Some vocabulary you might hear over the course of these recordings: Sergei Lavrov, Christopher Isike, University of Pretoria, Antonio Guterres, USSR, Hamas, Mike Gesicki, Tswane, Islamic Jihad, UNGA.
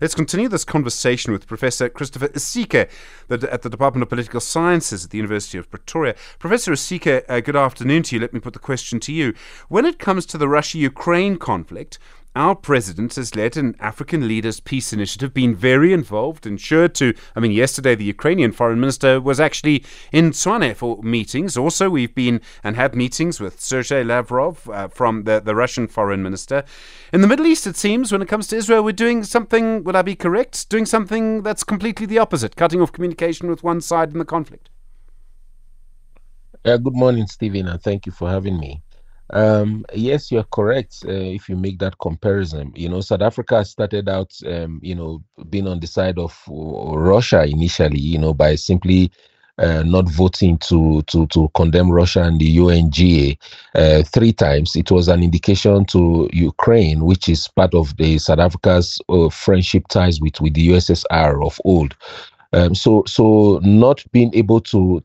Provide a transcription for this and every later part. Let's continue this conversation with Professor Christopher Isike at the Department of Political Sciences at the University of Pretoria. Professor Isike, good afternoon to you. Let me put the question to you. When it comes to the Russia-Ukraine conflict, our president has led an African Leaders Peace Initiative, been very involved, and sure to, yesterday the Ukrainian foreign minister was actually in Tswane for meetings. Also, we've been and had meetings with Sergei Lavrov from the Russian foreign minister. In the Middle East, it seems, when it comes to Israel, we're doing something, would I be correct, doing something that's completely the opposite, cutting off communication with one side in the conflict. Good morning, Stephen, and thank you for having me. Yes, you're correct. If you make that comparison, South Africa started out, being on the side of Russia initially, by simply not voting to condemn Russia and the UNGA three times. It was an indication to Ukraine, which is part of the South Africa's friendship ties with the USSR of old. So not being able to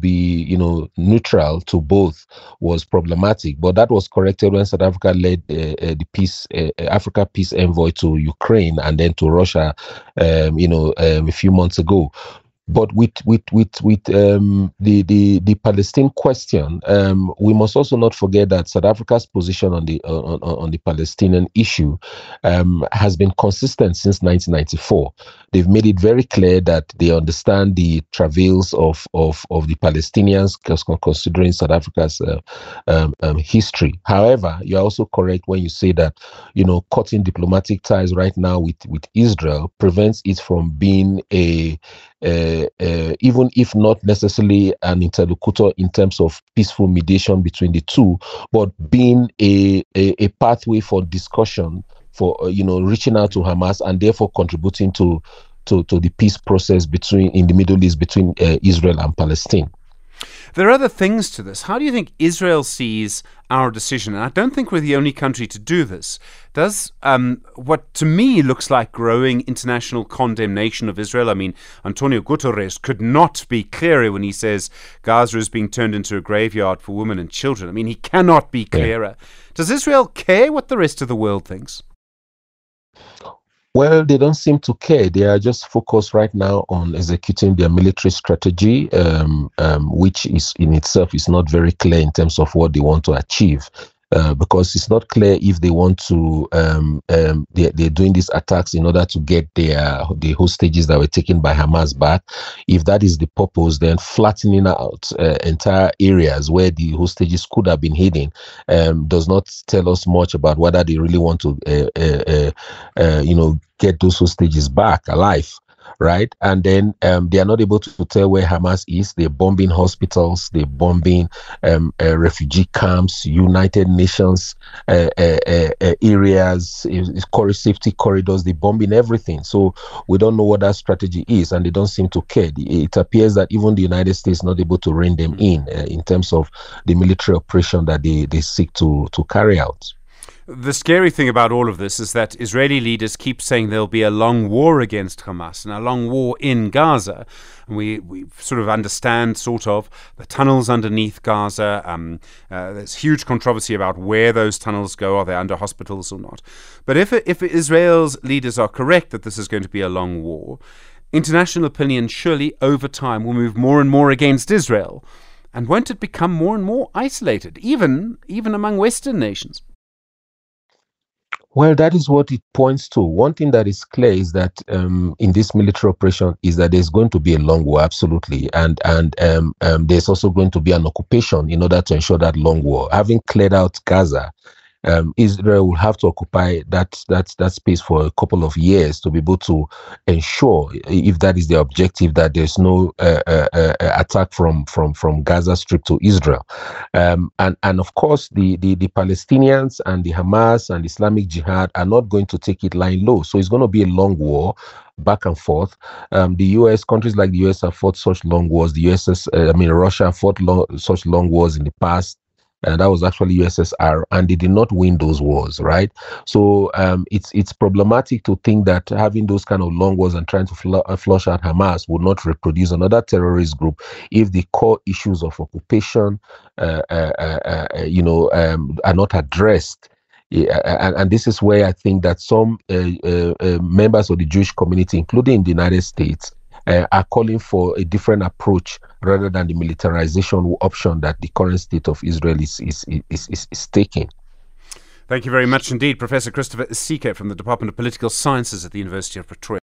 be neutral to both was problematic, but that was corrected when South Africa led the peace Africa peace envoy to Ukraine and then to Russia, a few months ago. But with the Palestine question, we must also not forget that South Africa's position on the Palestinian issue has been consistent since 1994. They've made it very clear that they understand the travails of the Palestinians, considering South Africa's history. However, you are also correct when you say that cutting diplomatic ties right now with Israel prevents it from being even if not necessarily an interlocutor in terms of peaceful mediation between the two, but being a pathway for discussion, for reaching out to Hamas and therefore contributing to the peace process in the Middle East between Israel and Palestine. There are other things to this. How do you think Israel sees our decision? And I don't think we're the only country to do this. Does what to me looks like growing international condemnation of Israel? Antonio Guterres could not be clearer when he says Gaza is being turned into a graveyard for women and children. He cannot be clearer. Yeah. Does Israel care what the rest of the world thinks? Well, they don't seem to care. They are just focused right now on executing their military strategy, which is in itself is not very clear in terms of what they want to achieve, because it's not clear if they want to. They're doing these attacks in order to get the hostages that were taken by Hamas back. If that is the purpose, then flattening out entire areas where the hostages could have been hidden does not tell us much about whether they really want to. Get those hostages back alive, right? And then they are not able to tell where Hamas is. They're bombing hospitals, they're bombing refugee camps, United Nations areas, safety corridors, they're bombing everything. So we don't know what that strategy is, and they don't seem to care. It appears that even the United States is not able to rein them in terms of the military operation that they seek to carry out. The scary thing about all of this is that Israeli leaders keep saying there'll be a long war against Hamas and a long war in Gaza. And we sort of understand the tunnels underneath Gaza. There's huge controversy about where those tunnels go. Are they under hospitals or not? But if Israel's leaders are correct that this is going to be a long war, international opinion surely over time will move more and more against Israel. And won't it become more and more isolated, even among Western nations? Well, that is what it points to. One thing that is clear is that in this military operation is that there's going to be a long war, absolutely. And there's also going to be an occupation in order to ensure that long war. Having cleared out Gaza, Israel will have to occupy that space for a couple of years to be able to ensure, if that is their objective, that there's no attack from Gaza Strip to Israel. And of course, the Palestinians and the Hamas and Islamic Jihad are not going to take it lying low. So it's going to be a long war, back and forth. The U.S. countries like the U.S. have fought such long wars. The Russia fought such long wars in the past. And that was actually USSR, and they did not win those wars, right? So it's problematic to think that having those kind of long wars and trying to flush out Hamas would not reproduce another terrorist group if the core issues of occupation, are not addressed And this is where I think that some members of the Jewish community, including in the United States, are calling for a different approach rather than the militarization option that the current state of Israel is taking. Thank you very much indeed, Professor Christopher Isike from the Department of Political Sciences at the University of Pretoria.